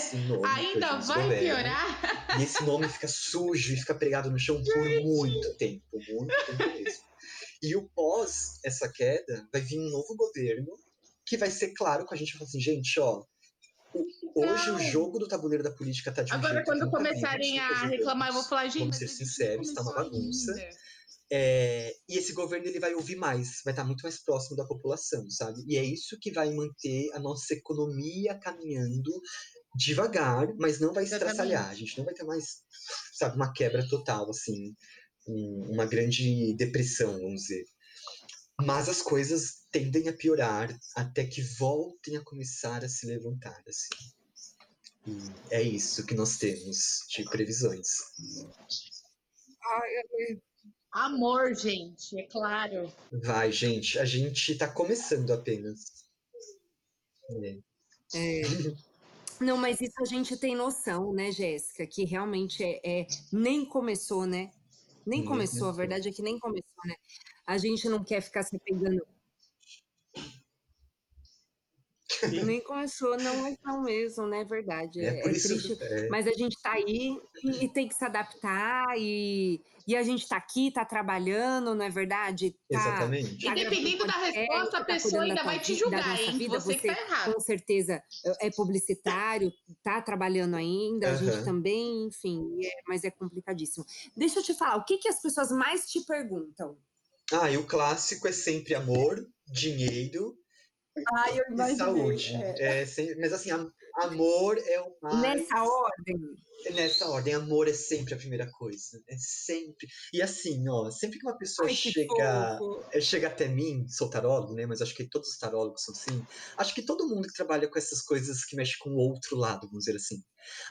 ainda vai governo, piorar? E esse nome fica sujo e fica pregado no chão por muito tempo, muito tempo mesmo. E o pós essa queda, vai vir um novo governo, que vai ser claro com a gente, falar assim, gente, ó, hoje não. O jogo do tabuleiro da política tá de um Agora, jeito, quando começarem tá a reclamar, eu vou falar, gente... Vamos ser sinceros, tá uma bagunça. É, e esse governo, ele vai ouvir mais, vai estar muito mais próximo da população, sabe? E é isso que vai manter a nossa economia caminhando devagar, mas não vai estraçalhar, a gente não vai ter mais, sabe, uma quebra total, assim, um, uma grande depressão, vamos dizer. Mas as coisas tendem a piorar até que voltem a começar a se levantar, assim. E é isso que nós temos de previsões. Ai, Amor, gente, é claro. Vai, gente, a gente tá começando apenas. É. É. Não, mas isso a gente tem noção, né, Jéssica? Que realmente é, é... nem começou, né? Nem começou, a verdade é que nem começou, né? A gente não quer ficar se pegando. Nem começou, não é tão mesmo, né? Verdade, é, é, é triste. É. Mas a gente tá aí e, e tem que se adaptar, e, e a gente tá aqui, tá trabalhando, não é verdade? Tá, exatamente. Tá Independente da resposta, a pessoa tá ainda vai te julgar, hein? Vida, você, você que tá errado. Com certeza é publicitário, tá trabalhando ainda, uhum. A gente também, enfim, é, mas é complicadíssimo. Deixa eu te falar, o que, que as pessoas mais te perguntam? Ah, e o clássico é sempre amor, dinheiro... Ah, eu imaginei. Saúde. É. É, sem, mas assim, a, amor é o mais... Nessa ordem? Nessa ordem, amor é sempre a primeira coisa. É sempre. E assim, ó, sempre que uma pessoa Ai, que chega, chega até mim, sou tarólogo, né? Mas acho que todos os tarólogos são assim. Acho que todo mundo que trabalha com essas coisas que mexe com o outro lado, vamos dizer assim.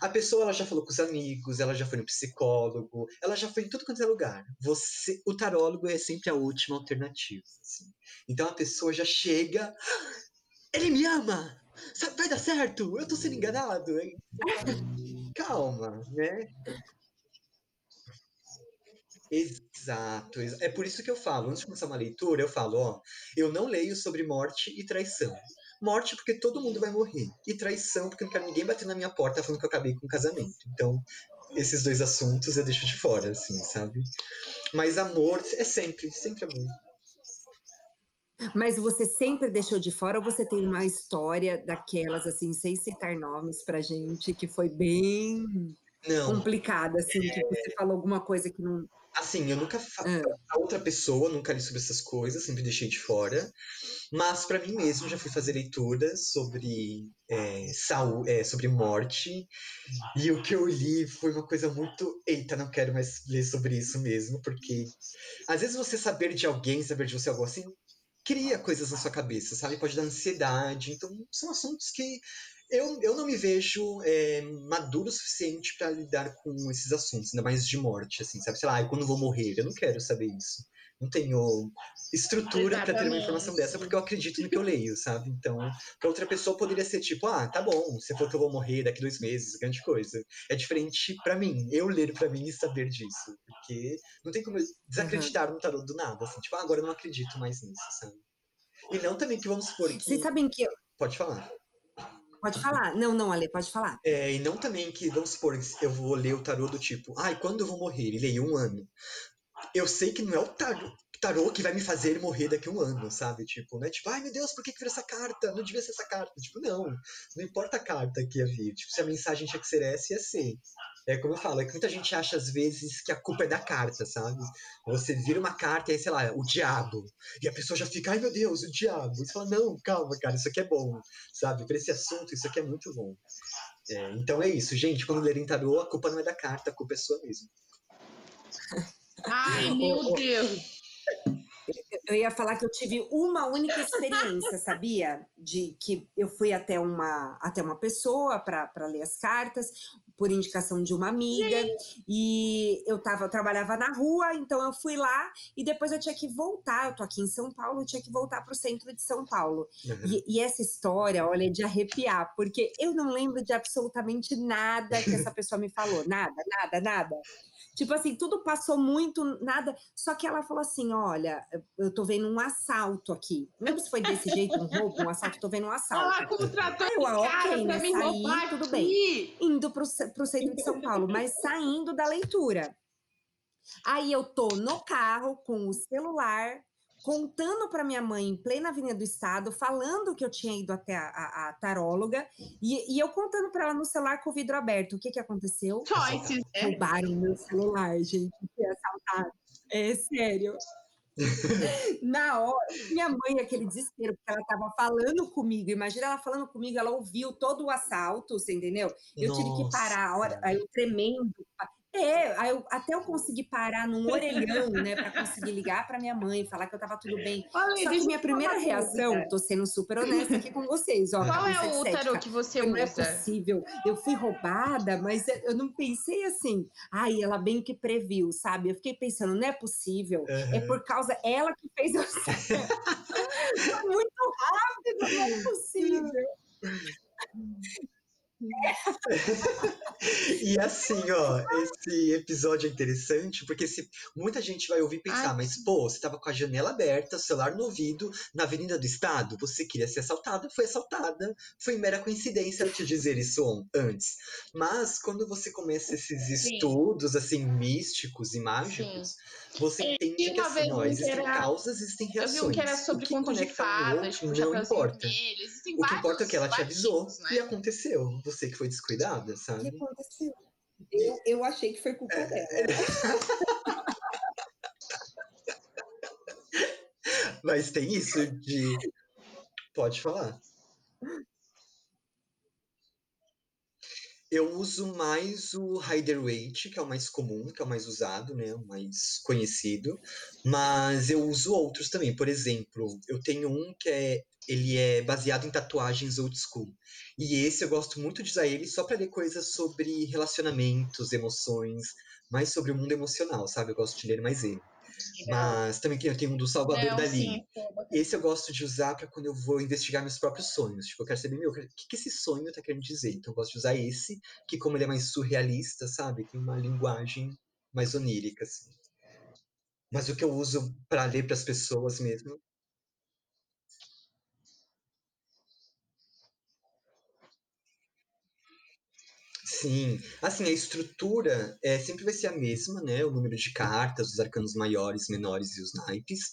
A pessoa, ela já falou com os amigos, ela já foi no psicólogo, ela já foi em tudo quanto é lugar. Você, o tarólogo é sempre a última alternativa, assim. Então a pessoa já chega... Ele me ama! Vai dar certo! Eu tô sendo enganado! Hein? Calma, né? Exato, é por isso que eu falo, antes de começar uma leitura, eu falo, ó, eu não leio sobre morte e traição. Morte porque todo mundo vai morrer, e traição porque eu não quero ninguém bater na minha porta falando que eu acabei com o casamento. Então, esses dois assuntos eu deixo de fora, assim, sabe? Mas amor é sempre, sempre amor. Mas você sempre deixou de fora ou você tem uma história daquelas, assim, sem citar nomes pra gente, que foi bem não. complicada, assim, é... que você falou alguma coisa que não... Assim, eu nunca falei ah. a outra pessoa, nunca li sobre essas coisas, sempre deixei de fora, mas pra mim mesmo já fui fazer leituras sobre, é, saúde, é, sobre morte, e o que eu li foi uma coisa muito, eita, não quero mais ler sobre isso mesmo, porque às vezes você saber de alguém, saber de você algo assim, cria coisas na sua cabeça, sabe? Pode dar ansiedade. Então, são assuntos que eu, eu não me vejo é, maduro o suficiente para lidar com esses assuntos, ainda mais de morte, assim, sabe? Sei lá, quando vou morrer, eu não quero saber isso. Não tenho estrutura para ter uma informação dessa, porque eu acredito no que eu leio, sabe? Então, para outra pessoa poderia ser tipo, ah, tá bom, você falou que eu vou morrer daqui dois meses, grande coisa. É diferente para mim, eu ler para mim e saber disso, porque não tem como eu desacreditar uhum. no tarô do nada, assim, tipo, ah, agora eu não acredito mais nisso, sabe? E não também que vamos supor que... Vocês sabem que eu... Pode falar. Pode falar. Não, não, Ale, pode falar. É, e não também que, vamos supor, eu vou ler o tarô do tipo, ai, ah, quando eu vou morrer? E leio um ano. Eu sei que não é o tarô, tarô que vai me fazer morrer daqui a um ano, sabe? Tipo, não é tipo, ai meu Deus, por que que virou essa carta? Não devia ser essa carta. Tipo, não, não importa a carta que ia vir. Tipo, se a mensagem tinha que ser essa, ia ser. É como eu falo, é que muita gente acha às vezes que a culpa é da carta, sabe? Você vira uma carta e aí, sei lá, o diabo. E a pessoa já fica, ai meu Deus, o diabo. E você fala, não, calma, cara, isso aqui é bom, sabe? Para esse assunto, isso aqui é muito bom. É, então é isso, gente, quando lerem tarô, a culpa não é da carta, a culpa é sua mesmo. Ai, meu Deus! Eu ia falar que eu tive uma única experiência, sabia? De que eu fui até uma, até uma pessoa para ler as cartas, por indicação de uma amiga. Sim. E eu, tava, eu trabalhava na rua, então eu fui lá e depois eu tinha que voltar. Eu tô aqui em São Paulo, eu tinha que voltar pro centro de São Paulo. Uhum. E, e essa história, olha, é de arrepiar, porque eu não lembro de absolutamente nada que essa pessoa me falou. Nada, nada, nada. Tipo assim, tudo passou muito, nada. Só que ela falou assim, olha, eu tô vendo um assalto aqui. Não lembro se foi desse jeito, um roubo, um assalto, tô vendo um assalto. Ela contratou esse cara pra me roubar, tudo bem. Indo pro, pro centro de São Paulo, mas saindo da leitura. Aí eu tô no carro, com o celular, contando pra minha mãe, em plena Avenida do Estado, falando que eu tinha ido até a, a, a taróloga, e, e eu contando pra ela no celular com o vidro aberto. O que que aconteceu? Choices, né? Roubaram meu celular, gente. Fui assaltada. É sério. Na hora, minha mãe, aquele desespero, porque ela tava falando comigo, imagina ela falando comigo, ela ouviu todo o assalto, você entendeu? Eu Nossa. Tive que parar, a hora, aí eu tremendo, É, aí eu, até eu consegui parar num orelhão, né, pra conseguir ligar pra minha mãe, falar que eu tava tudo bem. Olha, só que minha primeira reação, coisa. Tô sendo super honesta aqui com vocês, ó. Qual é o útero que você usa? Não é possível, eu fui roubada, mas eu não pensei assim, ai, ela bem que previu, sabe? Eu fiquei pensando, não é possível, uhum. é por causa, ela que fez eu foi muito rápido, não é possível. E assim, ó, esse episódio é interessante porque se, muita gente vai ouvir e pensar, ai, mas pô, você tava com a janela aberta, o celular no ouvido, na Avenida do Estado, você queria ser assaltada, foi assaltada, foi mera coincidência eu te dizer isso antes. Mas quando você começa esses sim. estudos assim, místicos e mágicos, sim. você e entende que assim, ó, existem era... causas, existem reações. Eu vi um que era sobre conto de fadas, tipo, não importa. Vermelho, existem o que importa é que ela te avisou, né? E aconteceu. Você que foi descuidada, sabe? O que aconteceu? Eu, eu achei que foi culpa é. dela. Mas tem isso de... Pode falar. Eu uso mais o Rider-Waite, que é o mais comum, que é o mais usado, né? O mais conhecido. Mas eu uso outros também. Por exemplo, eu tenho um que é... Ele é baseado em tatuagens old school. E esse eu gosto muito de usar ele só pra ler coisas sobre relacionamentos, emoções, mais sobre o mundo emocional, sabe? Eu gosto de ler mais ele. É. Mas também eu tenho um do Salvador Não, Dali. Sim, esse eu gosto de usar pra quando eu vou investigar meus próprios sonhos. Tipo, eu quero saber, meu, o que, que esse sonho tá querendo dizer? Então eu gosto de usar esse, que como ele é mais surrealista, sabe? Tem uma linguagem mais onírica, assim. Mas o que eu uso pra ler pras pessoas mesmo... Sim, assim, a estrutura é, sempre vai ser a mesma, né, o número de cartas, os arcanos maiores, menores e os naipes,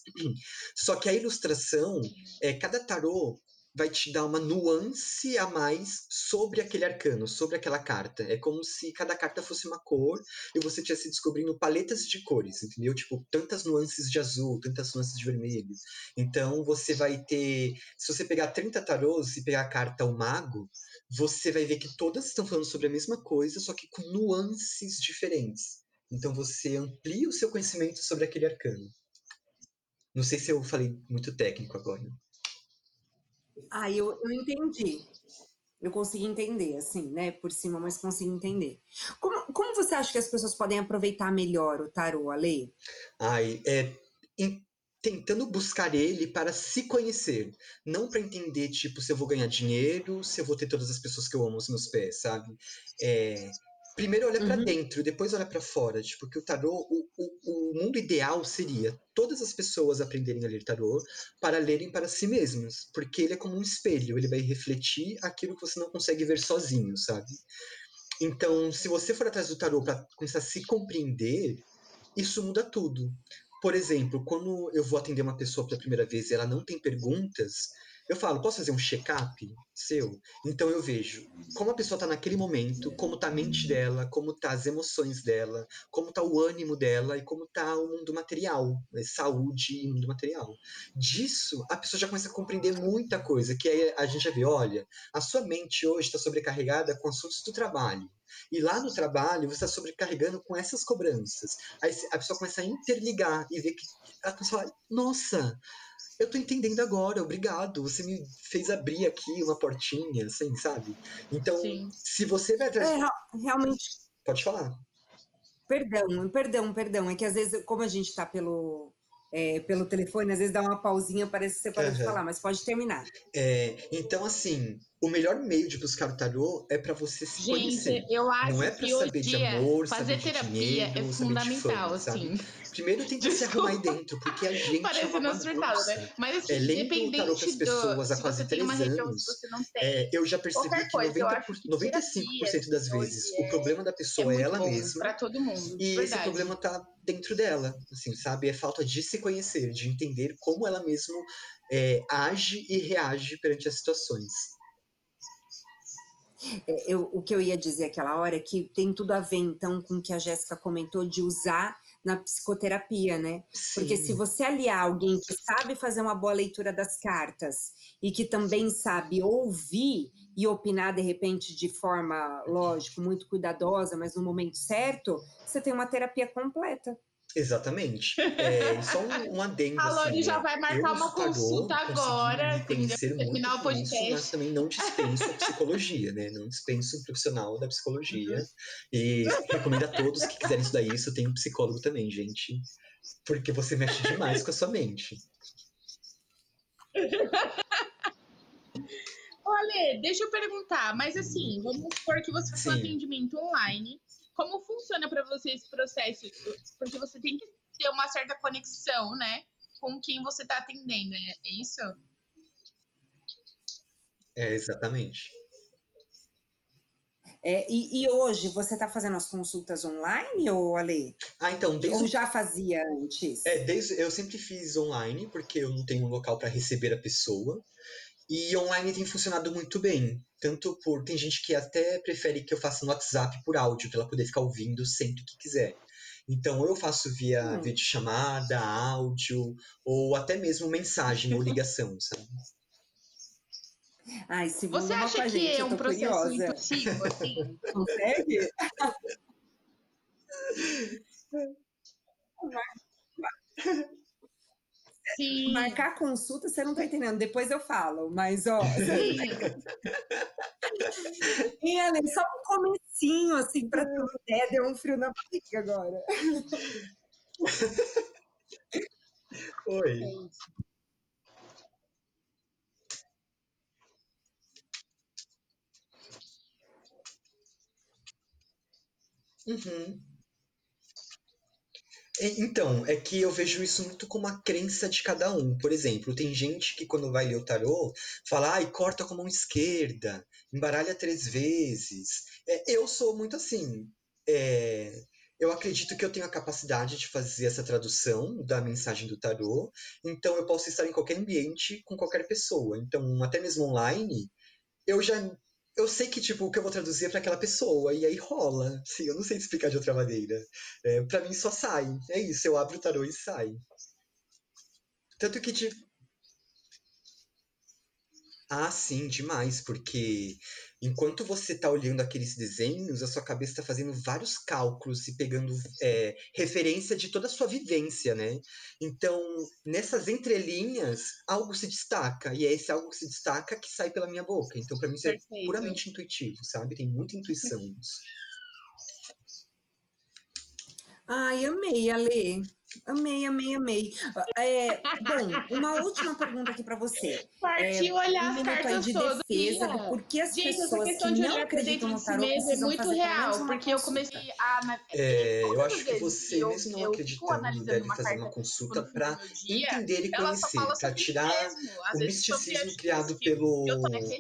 só que a ilustração, é, cada tarô vai te dar uma nuance a mais sobre aquele arcano, sobre aquela carta, é como se cada carta fosse uma cor e você estivesse descobrindo paletas de cores, entendeu, tipo, tantas nuances de azul, tantas nuances de vermelho, então você vai ter, se você pegar trinta tarôs e pegar a carta o mago, você vai ver que todas estão falando sobre a mesma coisa, só que com nuances diferentes. Então você amplia o seu conhecimento sobre aquele arcano. Não sei se eu falei muito técnico agora. Ah, eu, eu entendi. Eu consegui entender, assim, né? Por cima, mas consegui entender. Como, como você acha que as pessoas podem aproveitar melhor o tarô, Alê? Ai, é... Em... tentando buscar ele para se conhecer, não para entender, tipo, se eu vou ganhar dinheiro, se eu vou ter todas as pessoas que eu amo nos meus pés, sabe? É, primeiro olha uhum. para dentro, depois olha para fora, tipo, que o tarô, o, o, o mundo ideal seria todas as pessoas aprenderem a ler tarô para lerem para si mesmas, porque ele é como um espelho, ele vai refletir aquilo que você não consegue ver sozinho, sabe? Então, se você for atrás do tarô para começar a se compreender, isso muda tudo. Por exemplo, quando eu vou atender uma pessoa pela primeira vez e ela não tem perguntas, eu falo, posso fazer um check-up seu? Então eu vejo como a pessoa está naquele momento, como está a mente dela, como tá as emoções dela, como está o ânimo dela e como está o mundo material, né, saúde e mundo material. Disso, a pessoa já começa a compreender muita coisa, que aí a gente já vê, olha, a sua mente hoje está sobrecarregada com assuntos do trabalho. E lá no trabalho, você está sobrecarregando com essas cobranças. Aí a pessoa começa a interligar e ver que a pessoa fala, nossa, eu estou entendendo agora, obrigado, você me fez abrir aqui uma portinha, assim, sabe? Então, sim. se você vai atrás... É, realmente... Pode falar. Perdão, perdão, perdão. É que às vezes, como a gente está pelo... É, pelo telefone, às vezes dá uma pausinha, parece que você parou uhum. de falar, mas pode terminar. É, então, assim, o melhor meio de buscar o tarô é pra você se Gente, conhecer. Eu acho não é pra que saber de amor, fazer saber terapia de dinheiro, é fundamental, fã, assim. Sabe? Primeiro tem que se arrumar aí dentro, porque a gente parece é uma surtada, né? Mas assim, é, lendo o tarô pras pessoas há quase três anos, é, eu já percebi que, coisa, noventa por cento, que noventa e cinco por cento das vezes é, o problema da pessoa é, é ela mesma. Pra todo mundo, e verdade. Esse problema tá dentro dela, assim, sabe? É falta de se conhecer, de entender como ela mesma é, age e reage perante as situações. É, eu, o que eu ia dizer aquela hora é que tem tudo a ver, então, com o que a Jéssica comentou de usar na psicoterapia, né? Sim. Porque se você aliar alguém que sabe fazer uma boa leitura das cartas e que também sabe ouvir e opinar, de repente, de forma, lógico, muito cuidadosa, mas no momento certo, você tem uma terapia completa. Exatamente. É, só um, um adendo. A Lori assim, já vai marcar uma consulta agora. Conhecer terminar muito o podcast. Isso, mas também não dispenso a psicologia, né? Não dispenso um profissional da psicologia. Uhum. E recomendo a todos que quiserem estudar isso. Eu tenho um psicólogo também, gente. Porque você mexe demais com a sua mente. Ô, Ale, deixa eu perguntar. Mas assim, vamos supor que você faz um atendimento online. Como funciona para você esse processo? Porque você tem que ter uma certa conexão, né? Com quem você está atendendo, né? É isso? É, exatamente. É, e, e hoje, você está fazendo as consultas online, ou Ale? Ah, então... Desde... Ou já fazia antes? É, desde, eu sempre fiz online, porque eu não tenho um local para receber a pessoa. E online tem funcionado muito bem. Tanto por... Tem gente que até prefere que eu faça no WhatsApp por áudio, para ela poder ficar ouvindo sempre que quiser. Então, eu faço via hum. videochamada, áudio, ou até mesmo mensagem ou ligação, sabe? Ai, se você acha que gente, é um processo intuitivo, assim? Consegue? Sim. Marcar consulta, você não tá entendendo, depois eu falo, mas ó. E Ale, só um comecinho, assim, pra ter uma ideia, deu um frio na barriga agora. Oi. Uhum. Então, é que eu vejo isso muito como uma crença de cada um. Por exemplo, tem gente que quando vai ler o tarô, fala, ai, corta com a mão esquerda, embaralha três vezes. É, eu sou muito assim, é, eu acredito que eu tenho a capacidade de fazer essa tradução da mensagem do tarô, então eu posso estar em qualquer ambiente com qualquer pessoa. Então, até mesmo online, eu já... Eu sei que, tipo, o que eu vou traduzir é pra aquela pessoa, e aí rola. Sim, eu não sei explicar de outra maneira. É, pra mim só sai. É isso, eu abro o tarô e sai. Tanto que... De... Ah, sim, demais, porque enquanto você tá olhando aqueles desenhos, a sua cabeça tá fazendo vários cálculos e pegando é, referência de toda a sua vivência, né? Então, nessas entrelinhas, algo se destaca, e é esse algo que se destaca que sai pela minha boca. Então, para mim, isso é Perfeito. puramente intuitivo, sabe? Tem muita intuição nisso. Ai, amei, Ale. Amei, amei, amei. É, bom, uma última pergunta aqui para você. Partiu é, olhar um as cartas de todas. De porque as Gente, pessoas essa que não acreditam no tarô mesmo é muito real, porque eu comecei a... É, eu acho que você, eu, mesmo não eu, acreditando, deve fazer uma consulta para entender e conhecer, para tirar o misticismo criado pelo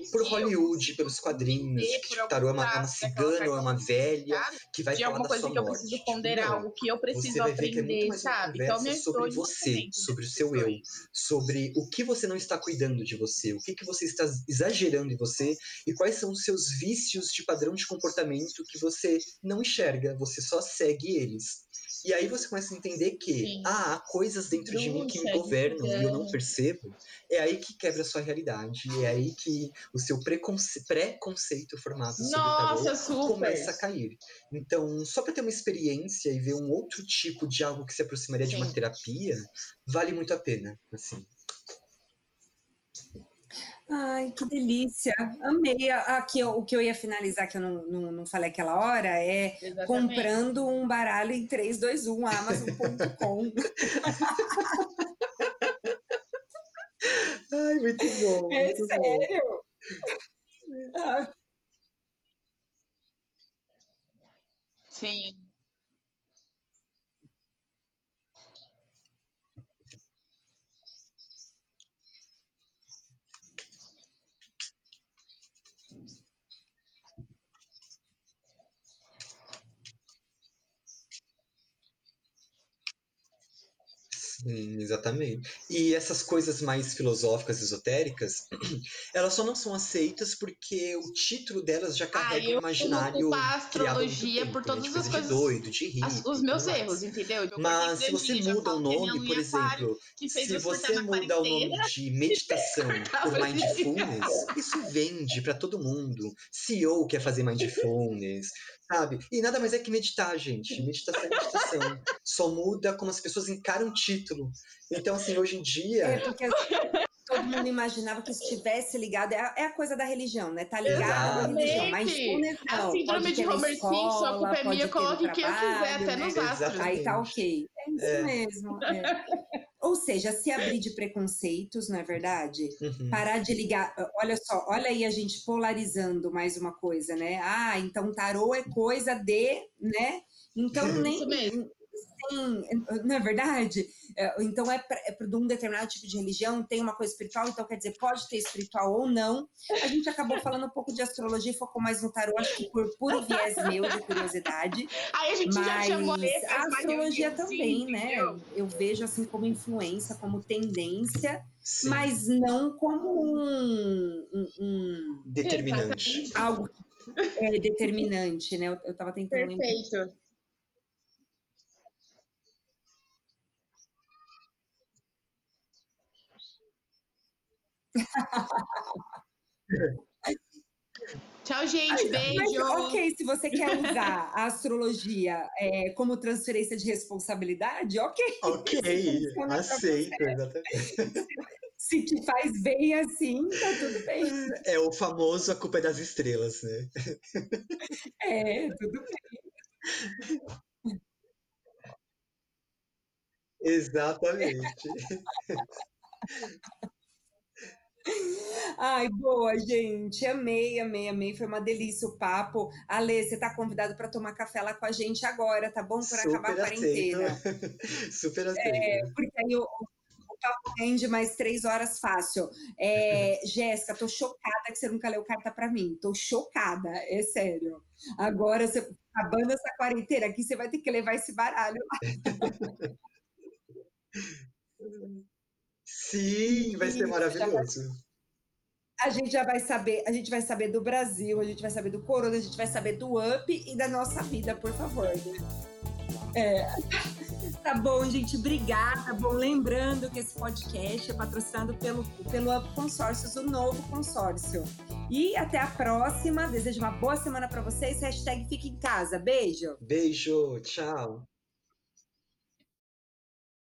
por Hollywood, pelos quadrinhos, que o tarô é uma cigana, é uma velha, que vai falar da sua morte. De alguma coisa que eu preciso ponderar, algo que eu preciso aprender, sabe? Então, sobre você, sobre o seu eu, sobre o que você não está cuidando de você, o que, que você está exagerando em você e quais são os seus vícios de padrão de comportamento que você não enxerga, você só segue eles. E aí você começa a entender que Sim. ah, há coisas dentro não de mim que me governam e eu não percebo. É aí que quebra a sua realidade, é aí que o seu preconce- preconceito formado Nossa, sobre o tarô começa a cair. Então, só para ter uma experiência e ver um outro tipo de algo que se aproximaria Sim. de uma terapia, vale muito a pena, assim. Ai, que delícia, amei. Aqui, o que eu ia finalizar, que eu não, não, não falei aquela hora, é Exatamente. comprando um baralho em três, dois, um, amazon ponto com. Ai, muito bom. É muito sério? Bom. Sim. Hum, exatamente. E essas coisas mais filosóficas, esotéricas, elas só não são aceitas porque o título delas já carrega ah, um imaginário a astrologia tempo, por todas né? tipo, as coisas. De doido, de rico, as, os meus erros, entendeu? Mas se você muda o nome, por exemplo, se você muda o nome de meditação por mindfulness, isso vende pra todo mundo. C E O quer fazer mindfulness, sabe? E nada mais é que meditar, gente. Meditação é meditação. Só muda como as pessoas encaram o título. Então, assim, hoje em dia... É, porque assim, todo mundo imaginava que estivesse ligado... É a, é a coisa da religião, né? Tá ligado à religião. Mas a síndrome de Homer Simpson, a culpa é minha, coloque quem eu quiser, até né? nos astros. Aí tá ok. É isso é. mesmo. É. Ou seja, se abrir de preconceitos, não é verdade? Uhum. Parar de ligar... Olha só, olha aí a gente polarizando mais uma coisa, né? Ah, então tarô é coisa de... né? Então uhum. nem... Isso Sim, não é verdade? Então é, pra, é pra, de um determinado tipo de religião, tem uma coisa espiritual, então quer dizer, pode ter espiritual ou não. A gente acabou falando um pouco de astrologia e focou mais no tarô, acho que por puro viés meu de curiosidade. Aí a gente mas já chamou a astrologia também, sim, né? Eu, eu vejo assim como influência, como tendência, sim. mas não como um, um, um determinante. Algo é, determinante, né? Eu, eu tava tentando Perfeito. lembrar. Tchau, gente, beijo. Mas, ok, se você quer usar a astrologia é, como transferência de responsabilidade, ok. Ok, aceito, exatamente. Se te faz bem assim, tá tudo bem. É o famoso a culpa é das estrelas, né? É, tudo bem. Exatamente. Ai, boa, gente. Amei, amei, amei. Foi uma delícia o papo. Alê, você tá convidado para tomar café lá com a gente agora, tá bom? Por acabar a quarentena. Super aceito. É, porque aí eu... O papo rende mais três horas fácil. É, Jéssica, tô chocada que você nunca leu carta pra mim. Tô chocada, é sério. Agora, você, acabando essa quarentena aqui, você vai ter que levar esse baralho lá. Sim, vai ser maravilhoso. A gente já vai saber, a gente vai saber do Brasil, a gente vai saber do Corona, a gente vai saber do U P e da nossa vida, por favor. É. Tá bom, gente, obrigada. Tá bom, lembrando que esse podcast é patrocinado pelo, pelo U P Consórcios, o novo consórcio. E até a próxima. Desejo uma boa semana pra vocês. Hashtag Fique em Casa. Beijo. Beijo, tchau.